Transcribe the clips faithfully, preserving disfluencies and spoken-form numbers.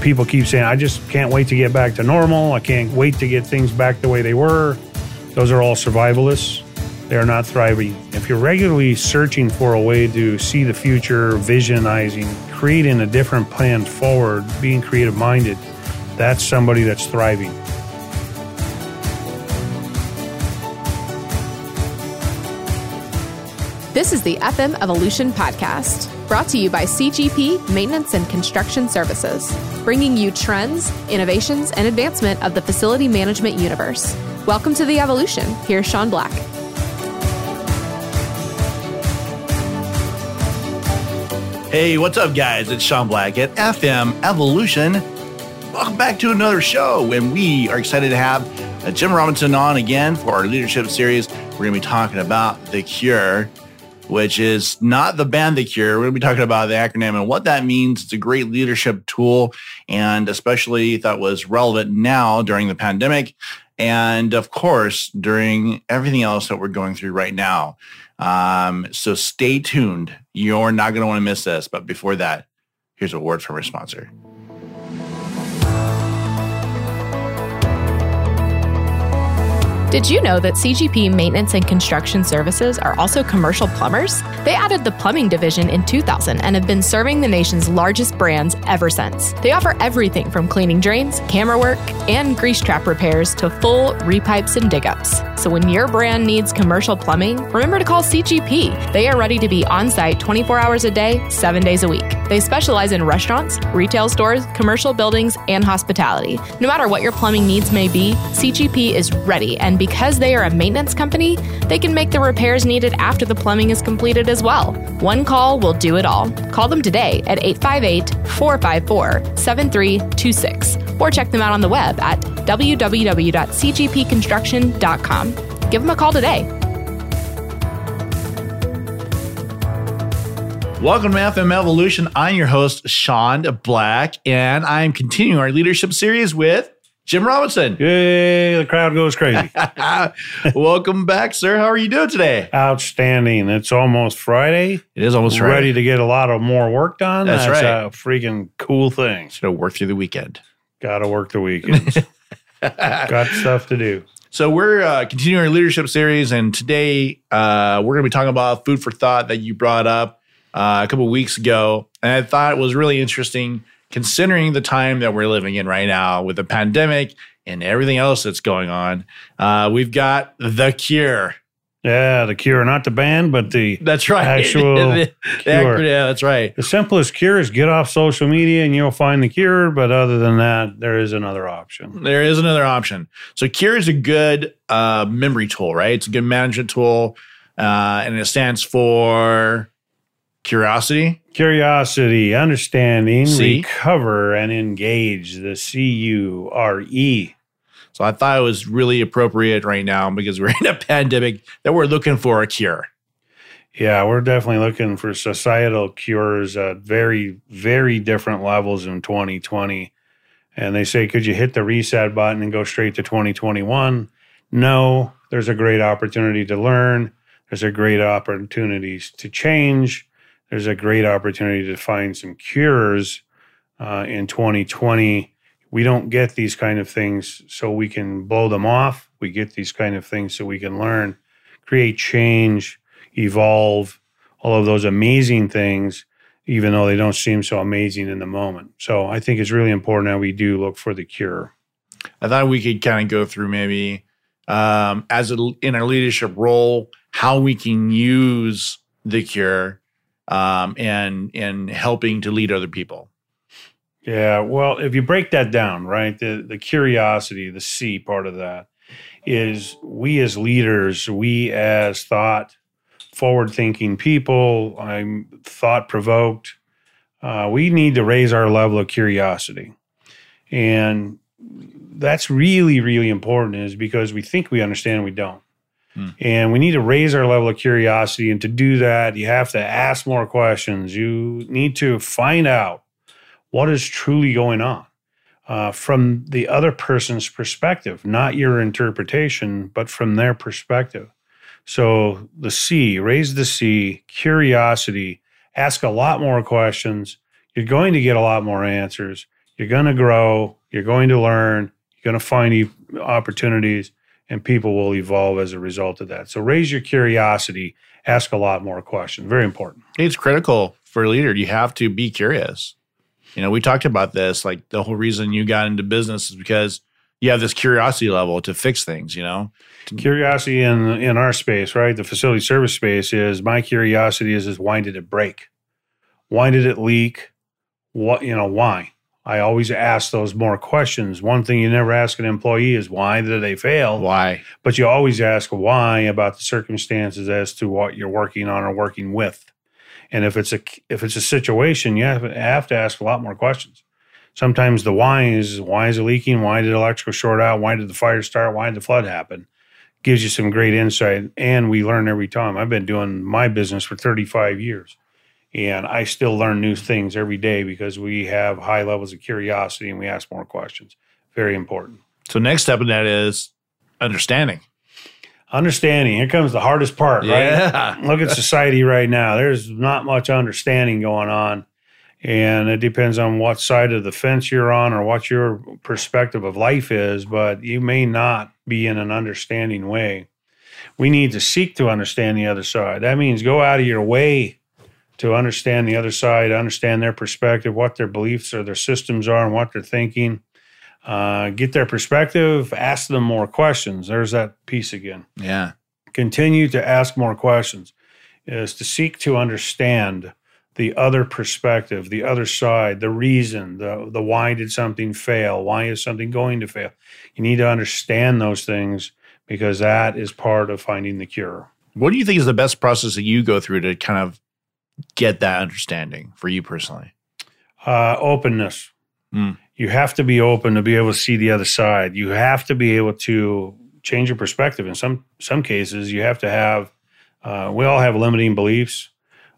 people keep saying, I just can't wait to get back to normal. I can't wait to get things back the way they were. Those are all survivalists. They are not thriving. If you're regularly searching for a way to see the future, visionizing, creating a different plan forward, being creative-minded, that's somebody that's thriving. This is the F M Evolution Podcast, brought to you by C G P Maintenance and Construction Services, bringing you trends, innovations, and advancement of the facility management universe. Welcome to the Evolution. Here's Sean Black. Hey, what's up, guys? It's Sean Black at F M Evolution. Welcome back to another show, and we are excited to have Jim Robinson on again for our leadership series. We're going to be talking about The Cure, which is not the band The Cure. We're going to be talking about the acronym and what that means. It's a great leadership tool, and especially that was relevant now during the pandemic and, of course, during everything else that we're going through right now. Um, so stay tuned. You're not going to want to miss this. But before that, here's a word from our sponsor. Did you know that C G P Maintenance and Construction Services are also commercial plumbers? They added the plumbing division in two thousand and have been serving the nation's largest brands ever since. They offer everything from cleaning drains, camera work, and grease trap repairs to full repipes and dig-ups. So when your brand needs commercial plumbing, remember to call C G P. They are ready to be on-site twenty-four hours a day, seven days a week. They specialize in restaurants, retail stores, commercial buildings, and hospitality. No matter what your plumbing needs may be, C G P is ready, and because they are a maintenance company, they can make the repairs needed after the plumbing is completed as well. One call will do it all. Call them today at eight five eight, four five four, seven three two six or check them out on the web at w w w dot c g p construction dot com. Give them a call today. Welcome to F M Evolution. I'm your host, Sean Black, and I'm continuing our leadership series with Jim Robinson. Yay, the crowd goes crazy. Welcome back, sir. How are you doing today? Outstanding. It's almost Friday. It is almost Friday. Ready to get a lot of more work done. That's, That's right. That's a freaking cool thing. Should have worked through the weekend. Got to work the weekends. Got stuff to do. So we're uh, continuing our leadership series, and today uh, we're going to be talking about food for thought that you brought up uh, a couple of weeks ago, and I thought it was really interesting considering the time that we're living in right now with the pandemic and everything else that's going on. Uh, we've got The Cure. Yeah, The Cure, not the band, but the that's right. actual the, the, cure. The, yeah, that's right. The simplest cure is get off social media and you'll find the cure. But other than that, there is another option. There is another option. So Cure is a good uh, memory tool, right? It's a good management tool, uh, and it stands for... Curiosity? Curiosity, understanding, C? recover, and engage, the C U R E. So I thought it was really appropriate right now because we're in a pandemic that we're looking for a cure. Yeah, we're definitely looking for societal cures at very, very different levels in twenty twenty. And they say, could you hit the reset button and go straight to twenty twenty-one? No, there's a great opportunity to learn. There's a great opportunity to change. There's a great opportunity to find some cures uh, in twenty twenty. We don't get these kind of things so we can blow them off. We get these kind of things so we can learn, create change, evolve, all of those amazing things, even though they don't seem so amazing in the moment. So I think it's really important that we do look for the cure. I thought we could kind of go through maybe um, as a, in our leadership role, how we can use the cure Um, and and helping to lead other people. Yeah, well, if you break that down, right, the, the curiosity, the C part of that is we as leaders, we as thought, forward-thinking people, I'm thought-provoked, uh, we need to raise our level of curiosity. And that's really, really important is because we think we understand, we don't. Hmm. And we need to raise our level of curiosity. And to do that, you have to ask more questions. You need to find out what is truly going on uh, from the other person's perspective, not your interpretation, but from their perspective. So the C, raise the C, curiosity, ask a lot more questions. You're going to get a lot more answers. You're going to grow. You're going to learn. You're going to find e- opportunities, and people will evolve as a result of that. So raise your curiosity. Ask a lot more questions. Very important. It's critical for a leader. You have to be curious. You know, we talked about this. Like, the whole reason you got into business is because you have this curiosity level to fix things, you know? Curiosity in in our space, right? The facility service space is, my curiosity is, is why did it break? Why did it leak? What, you know, why? I always ask those more questions. One thing you never ask an employee is, why did they fail? Why? But you always ask why about the circumstances as to what you're working on or working with. And if it's a, if it's a situation, you have, have to ask a lot more questions. Sometimes the why is, why is it leaking? Why did electrical short out? Why did the fire start? Why did the flood happen? Gives you some great insight, and we learn every time. I've been doing my business for thirty-five years, and I still learn new things every day because we have high levels of curiosity and we ask more questions. Very important. So next step in that is understanding. Understanding. Here comes the hardest part, right? Yeah. Look at society right now. There's not much understanding going on. And it depends on what side of the fence you're on or what your perspective of life is, but you may not be in an understanding way. We need to seek to understand the other side. That means go out of your way to understand the other side, understand their perspective, what their beliefs or their systems are and what they're thinking. Uh, get their perspective, ask them more questions. There's that piece again. Yeah. Continue to ask more questions, is to seek to understand the other perspective, the other side, the reason, the the why did something fail? Why is something going to fail? You need to understand those things, because that is part of finding the cure. What do you think is the best process that you go through to kind of get that understanding for you personally? Uh, openness. Mm. You have to be open to be able to see the other side. You have to be able to change your perspective. In some some cases, you have to have, uh, we all have limiting beliefs.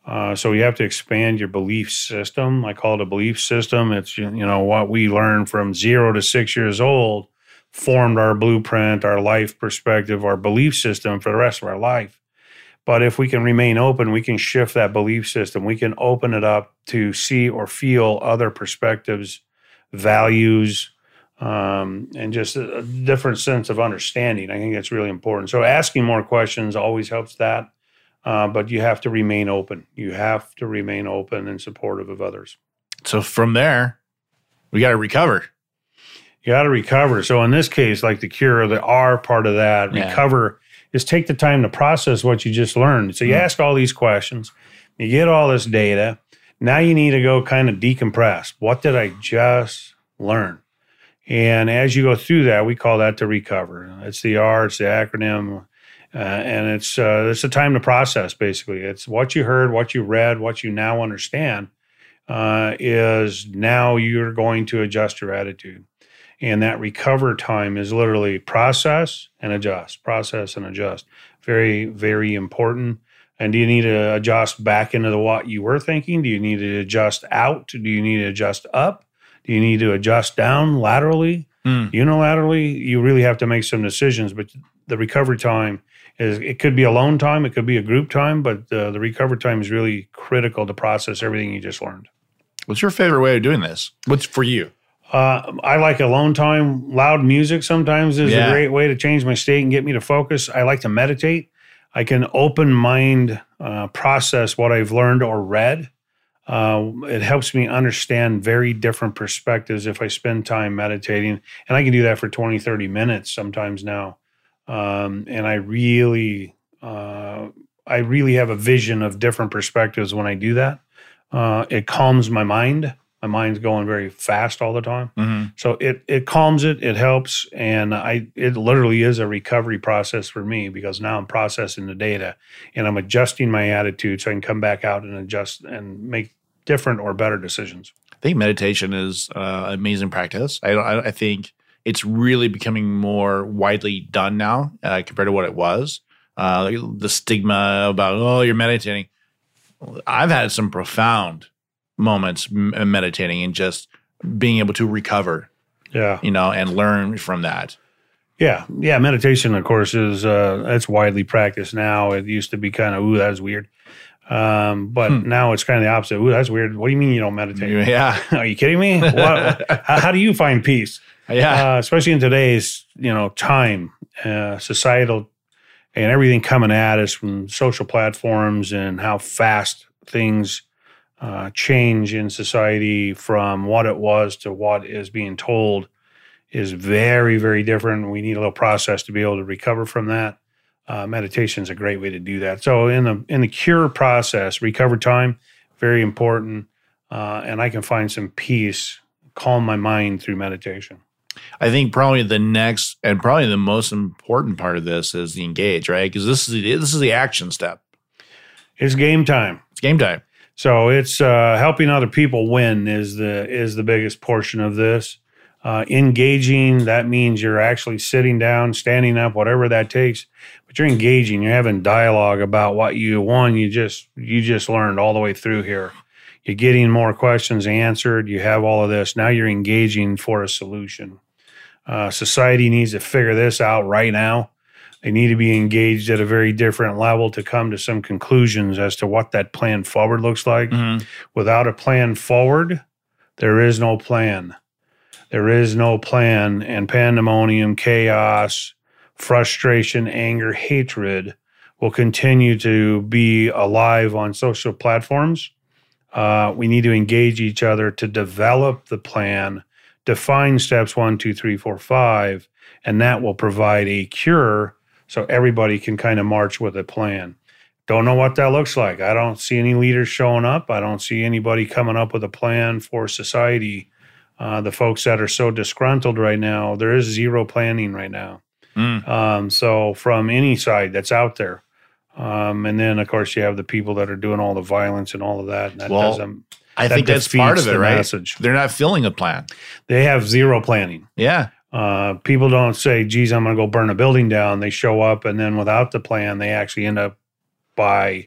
Uh, so you have to expand your belief system. I call it a belief system. It's, you know, what we learned from zero to six years old formed our blueprint, our life perspective, our belief system for the rest of our life. But if we can remain open, we can shift that belief system. We can open it up to see or feel other perspectives, values, um, and just a different sense of understanding. I think that's really important. So asking more questions always helps that. Uh, but you have to remain open. You have to remain open and supportive of others. So from there, we got to recover. You got to recover. So in this case, like the cure, the R part of that, yeah. Recover is take the time to process what you just learned. So you mm-hmm. ask all these questions. You get all this data. Now you need to go kind of decompress. What did I just learn? And as you go through that, we call that to recover. It's the R, it's the acronym. Uh, and it's uh, it's a time to process, basically. It's what you heard, what you read, what you now understand uh, is now you're going to adjust your attitude. And that recover time is literally process and adjust, process and adjust. Very, very important. And do you need to adjust back into the what you were thinking? Do you need to adjust out? Do you need to adjust up? Do you need to adjust down laterally, mm. unilaterally? You really have to make some decisions, but the recovery time is, it could be alone time, it could be a group time, but uh, the recovery time is really critical to process everything you just learned. What's your favorite way of doing this? What's for you? Uh, I like alone time. Loud music sometimes is yeah. a great way to change my state and get me to focus. I like to meditate. I can open mind uh, process what I've learned or read. Uh, it helps me understand very different perspectives if I spend time meditating. And I can do that for twenty, thirty minutes sometimes now. Um, and I really, uh, I really have a vision of different perspectives when I do that. Uh, it calms my mind. My mind's going very fast all the time. Mm-hmm. So it, it calms it, it helps. And I, it literally is a recovery process for me, because now I'm processing the data and I'm adjusting my attitude so I can come back out and adjust and make different or better decisions. I think meditation is uh, amazing practice. I, I, I think it's really becoming more widely done now uh, compared to what it was. Uh, the stigma about, oh, you're meditating. I've had some profound moments m- meditating and just being able to recover, yeah, you know, and learn from that. Yeah, yeah. Meditation, of course, is uh, it's widely practiced now. It used to be kind of, ooh, that was weird. Um, but hmm. now it's kind of the opposite. Ooh, that's weird. What do you mean you don't meditate? Yeah. Are you kidding me? What, how, how do you find peace? Yeah. Uh, especially in today's, you know, time, uh, societal and everything coming at us from social platforms and how fast things uh, change in society from what it was to what is being told is very, very different. We need a little process to be able to recover from that. Uh, meditation is a great way to do that. So in the in the cure process, recover time, very important. Uh, and I can find some peace, calm my mind through meditation. I think probably the next and probably the most important part of this is the engage, right? Because this is the, this is the action step. It's game time. It's game time. So it's uh, helping other people win is the is the biggest portion of this. Uh, engaging, that means you're actually sitting down, standing up, whatever that takes. But you're engaging. You're having dialogue about what you won. You just you just learned all the way through here. You're getting more questions answered. You have all of this. Now you're engaging for a solution. Uh, society needs to figure this out right now. They need to be engaged at a very different level to come to some conclusions as to what that plan forward looks like. Mm-hmm. Without a plan forward, there is no plan. There is no plan, and pandemonium, chaos, frustration, anger, hatred will continue to be alive on social platforms. Uh, we need to engage each other to develop the plan, define steps one, two, three, four, five, and that will provide a cure so everybody can kind of march with a plan. Don't know what that looks like. I don't see any leaders showing up. I don't see anybody coming up with a plan for society. Uh, the folks that are so disgruntled right now, there is zero planning right now. Mm. Um, so from any side that's out there. Um, and then, of course, you have the people that are doing all the violence and all of that. And that well, doesn't, I that think that's part of it, right? Message. They're not filling a plan. They have zero planning. Yeah. Uh, people don't say, geez, I'm going to go burn a building down. They show up, and then without the plan, they actually end up by,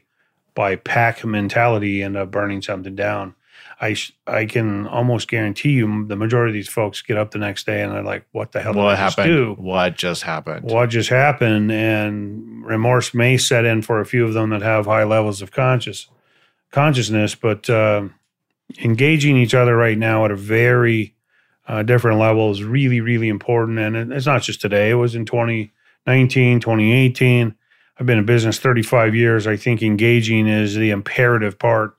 by pack mentality, end up burning something down. I sh I can almost guarantee you the majority of these folks get up the next day and they're like, what the hell did I just do? What just happened? What just happened? And remorse may set in for a few of them that have high levels of conscious consciousness, but uh, engaging each other right now at a very uh, different level is really, really important. And it's not just today. It was in twenty nineteen, twenty eighteen. I've been in business thirty-five years. I think engaging is the imperative part.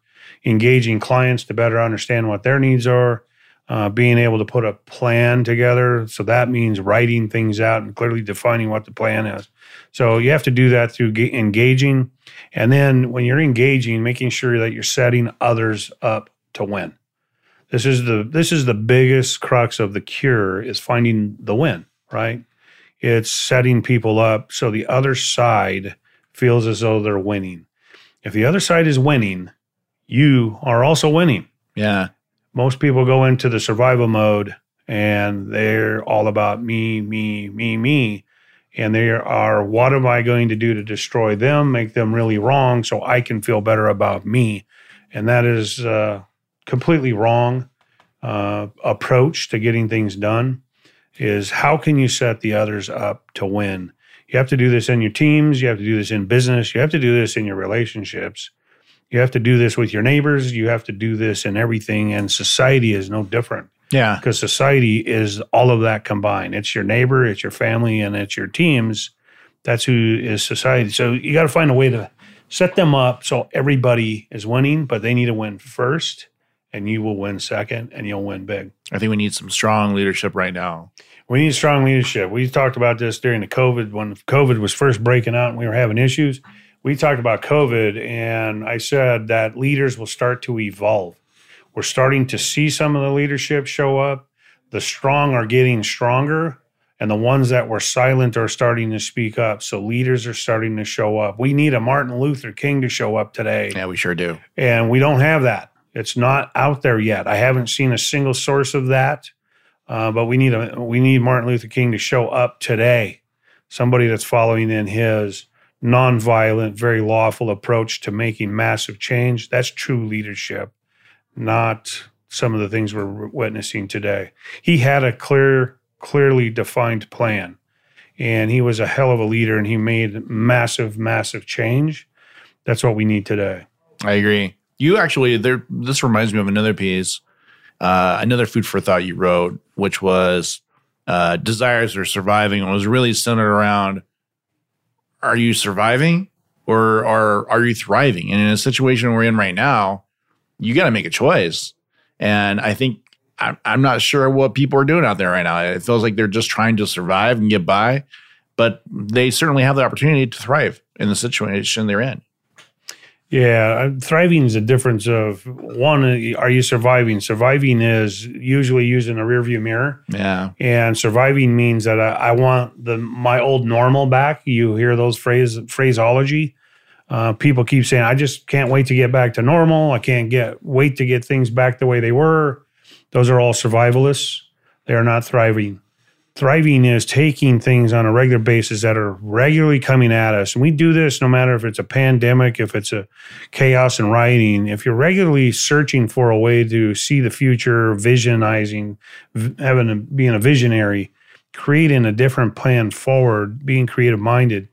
Engaging clients to better understand what their needs are, uh, being able to put a plan together. So that means writing things out and clearly defining what the plan is. So you have to do that through engaging. And then when you're engaging, making sure that you're setting others up to win. This is the, this is the biggest crux of the cure is finding the win, right? It's setting people up so the other side feels as though they're winning. If the other side is winning, you are also winning. Yeah. Most people go into the survival mode and they're all about me, me, me, me. And they are, what am I going to do to destroy them, make them really wrong so I can feel better about me? And that is uh, completely wrong uh, approach to getting things done is how can you set the others up to win? You have to do this in your teams. You have to do this in business. You have to do this in your relationships. You have to do this with your neighbors. You have to do this in everything. And society is no different. Yeah. Because society is all of that combined. It's your neighbor, it's your family, and it's your teams. That's who is society. So you got to find a way to set them up so everybody is winning, but they need to win first, and you will win second, and you'll win big. I think we need some strong leadership right now. We need strong leadership. We talked about this during the COVID, when COVID was first breaking out and we were having issues. We talked about COVID, and I said that leaders will start to evolve. We're starting to see some of the leadership show up. The strong are getting stronger, and the ones that were silent are starting to speak up. So leaders are starting to show up. We need a Martin Luther King to show up today. Yeah, we sure do. And we don't have that. It's not out there yet. I haven't seen a single source of that, uh, but we need a, we need Martin Luther King to show up today, somebody that's following in his nonviolent, very lawful approach to making massive change. That's true leadership, not some of the things we're witnessing today. He had a clear, clearly defined plan, and he was a hell of a leader, and he made massive, massive change. That's what we need today. I agree. You actually, there. This reminds me of another piece, uh, another food for thought you wrote, which was uh, desires are surviving. And it was really centered around, are you surviving or are, are you thriving? And in a situation we're in right now, you got to make a choice. And I think, I'm, I'm not sure what people are doing out there right now. It feels like they're just trying to survive and get by, but they certainly have the opportunity to thrive in the situation they're in. Yeah, thriving is a difference of, one, are you surviving? Surviving is usually using a rearview mirror. Yeah. And surviving means that I, I want the my old normal back. You hear those phrase phraseology. Uh, people keep saying, I just can't wait to get back to normal. I can't get wait to get things back the way they were. Those are all survivalists. They are not thriving. Thriving is taking things on a regular basis that are regularly coming at us. And we do this no matter if it's a pandemic, if it's a chaos and rioting. If you're regularly searching for a way to see the future, visionizing, having a, being a visionary, creating a different plan forward, being creative-minded,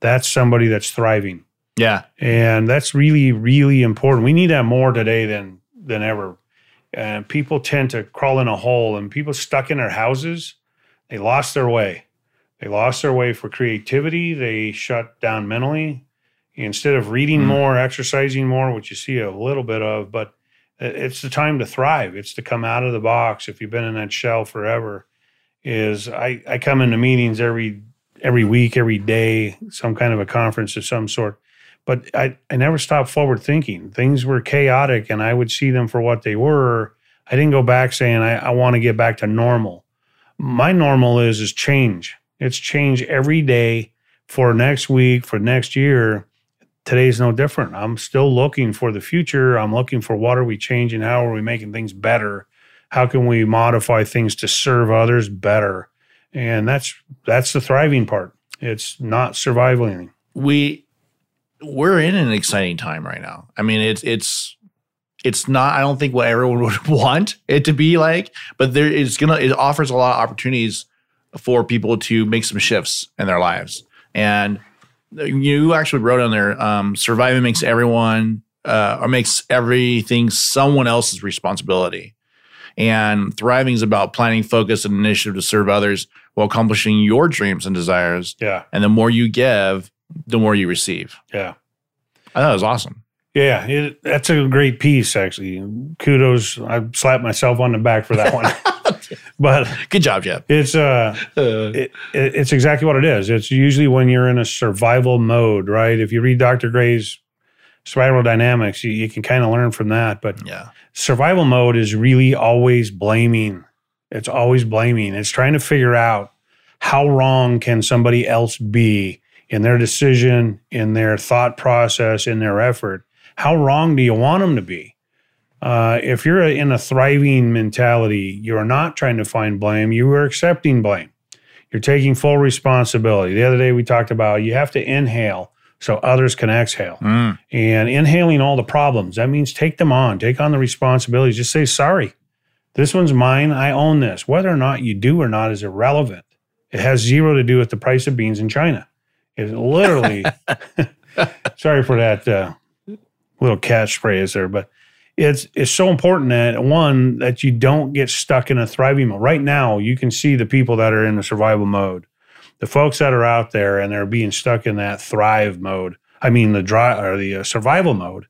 that's somebody that's thriving. Yeah. And that's really, really important. We need that more today than than ever. And people tend to crawl in a hole, and people stuck in their houses, they lost their way. They lost their way for creativity. They shut down mentally. Instead of reading mm. more, exercising more, which you see a little bit of, but it's the time to thrive. It's to come out of the box. If you've been in that shell forever, is I, I come into meetings every every week, every day, some kind of a conference of some sort. But I, I never stopped forward thinking. Things were chaotic, and I would see them for what they were. I didn't go back saying, I, I want to get back to normal. My normal is is change. It's change every day for next week, for next year. Today's no different. I'm still looking for the future. I'm looking for what are we changing? How are we making things better? How can we modify things to serve others better? And that's that's the thriving part. It's not surviving. We... We're in an exciting time right now. I mean, it's it's it's not. I don't think what everyone would want it to be like, but there is gonna. It offers a lot of opportunities for people to make some shifts in their lives. And you actually wrote on there, um, surviving makes everyone uh, or makes everything someone else's responsibility. And thriving is about planning, focus, and initiative to serve others while accomplishing your dreams and desires. Yeah. And the more you give, the more you receive. Yeah. I thought it was awesome. Yeah. It, that's a great piece, actually. Kudos. I slapped myself on the back for that one. But good job, Jeff. It's uh, uh. It, it, it's exactly what it is. It's usually when you're in a survival mode, right? If you read Doctor Gray's Spiral Dynamics, you, you can kind of learn from that. But yeah, survival mode is really always blaming. It's always blaming. It's trying to figure out how wrong can somebody else be in their decision, in their thought process, in their effort. How wrong do you want them to be? Uh, if you're in a thriving mentality, you're not trying to find blame. You are accepting blame. You're taking full responsibility. The other day we talked about you have to inhale so others can exhale. Mm. And inhaling all the problems, that means take them on. Take on the responsibilities. Just say, sorry, this one's mine. I own this. Whether or not you do or not is irrelevant. It has zero to do with the price of beans in China. It's literally, sorry for that uh, little catchphrase there, but it's it's so important that, one, that you don't get stuck in a thriving mode. Right now, you can see the people that are in the survival mode, the folks that are out there and they're being stuck in that thrive mode. I mean, the dry, or the uh, survival mode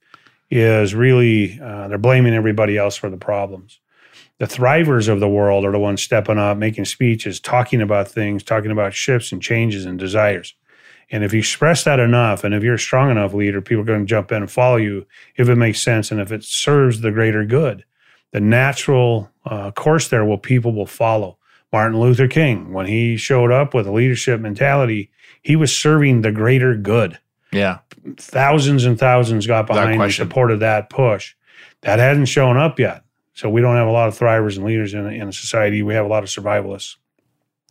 is really, uh, they're blaming everybody else for the problems. The thrivers of the world are the ones stepping up, making speeches, talking about things, talking about shifts and changes and desires. And if you express that enough, and if you're a strong enough leader, people are going to jump in and follow you if it makes sense and if it serves the greater good. The natural uh, course there will people will follow. Martin Luther King, when he showed up with a leadership mentality, he was serving the greater good. Yeah. Thousands and thousands got behind and supported that push. That hadn't shown up yet. So we don't have a lot of thrivers and leaders in, in society. We have a lot of survivalists.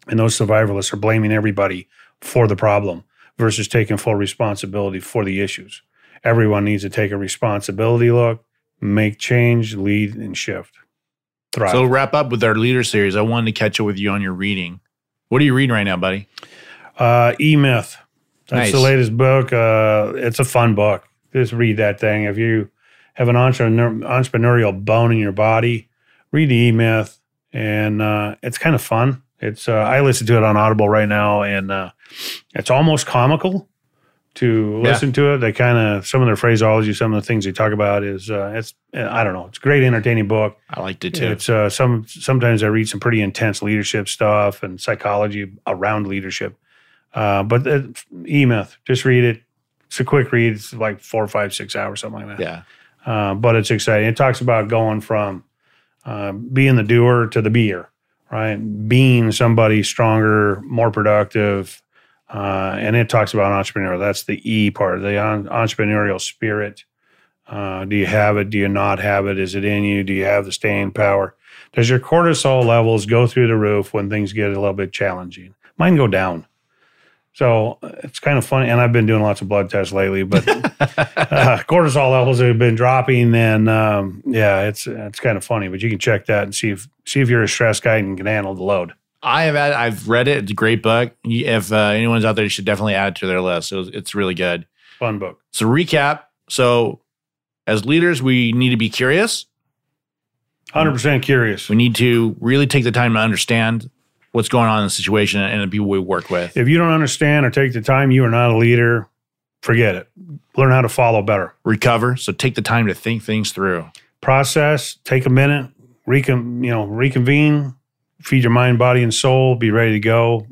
And those survivalists are blaming everybody for the problem versus taking full responsibility for the issues. Everyone needs to take a responsibility look, make change, lead, and shift. Thrive. So to wrap up with our leader series, I wanted to catch up with you on your reading. What are you reading right now, buddy? Uh, E-Myth. That's nice. The latest book. Uh, it's a fun book. Just read that thing. If you have an entrepreneurial bone in your body, read the E-Myth, and uh, it's kind of fun. It's uh, I listen to it on Audible right now, and uh, it's almost comical to listen yeah. to it. They kind of, some of their phraseology, some of the things they talk about is, uh, it's, I don't know, it's a great entertaining book. I liked it too. It's uh, some sometimes I read some pretty intense leadership stuff and psychology around leadership. Uh, but uh, E-Myth, just read it. It's a quick read. It's like four, five, six hours, something like that. Yeah. Uh, but it's exciting. It talks about going from uh, being the doer to the beer, right? Being somebody stronger, more productive. Uh, and it talks about entrepreneurial. That's the E part, the on, entrepreneurial spirit. Uh, do you have it? Do you not have it? Is it in you? Do you have the staying power? Does your cortisol levels go through the roof when things get a little bit challenging? Mine go down. So it's kind of funny. And I've been doing lots of blood tests lately, but uh, cortisol levels have been dropping. And um, yeah, it's it's kind of funny, but you can check that and see if, see if you're a stress guy and can handle the load. I have had, I've read it. It's a great book. If uh, anyone's out there, you should definitely add it to their list. It was, it's really good. Fun book. So recap. So as leaders, we need to be curious. one hundred percent curious. We need to really take the time to understand what's going on in the situation and the people we work with. If you don't understand or take the time, you are not a leader. Forget it. Learn how to follow better. Recover. So take the time to think things through. Process. Take a minute. Recon, you know, reconvene. Feed your mind, body, and soul. Be ready to go.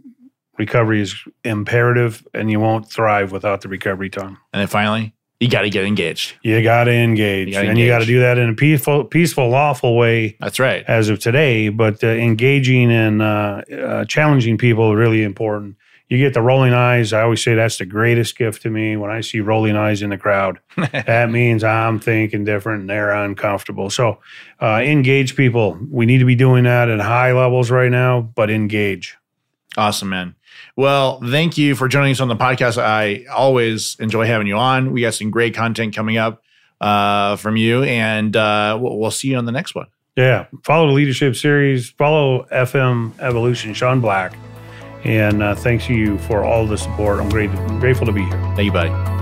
Recovery is imperative, and you won't thrive without the recovery time. And then finally, you got to get engaged. You got to engage. You gotta and engage. You got to do that in a peaceful, peaceful, lawful way. That's right. As of today, but uh, engaging and uh, uh, challenging people is really important. You get the rolling eyes. I always say that's the greatest gift to me. When I see rolling eyes in the crowd, that means I'm thinking different and they're uncomfortable. So uh, engage people. We need to be doing that at high levels right now, but engage. Awesome, man. Well, thank you for joining us on the podcast. I always enjoy having you on. We got some great content coming up uh, from you, and uh, we'll see you on the next one. Yeah. Follow the Leadership Series. Follow F M Evolution, Sean Black. And uh, thanks to you for all the support. I'm great, grateful to be here. Thank you, buddy.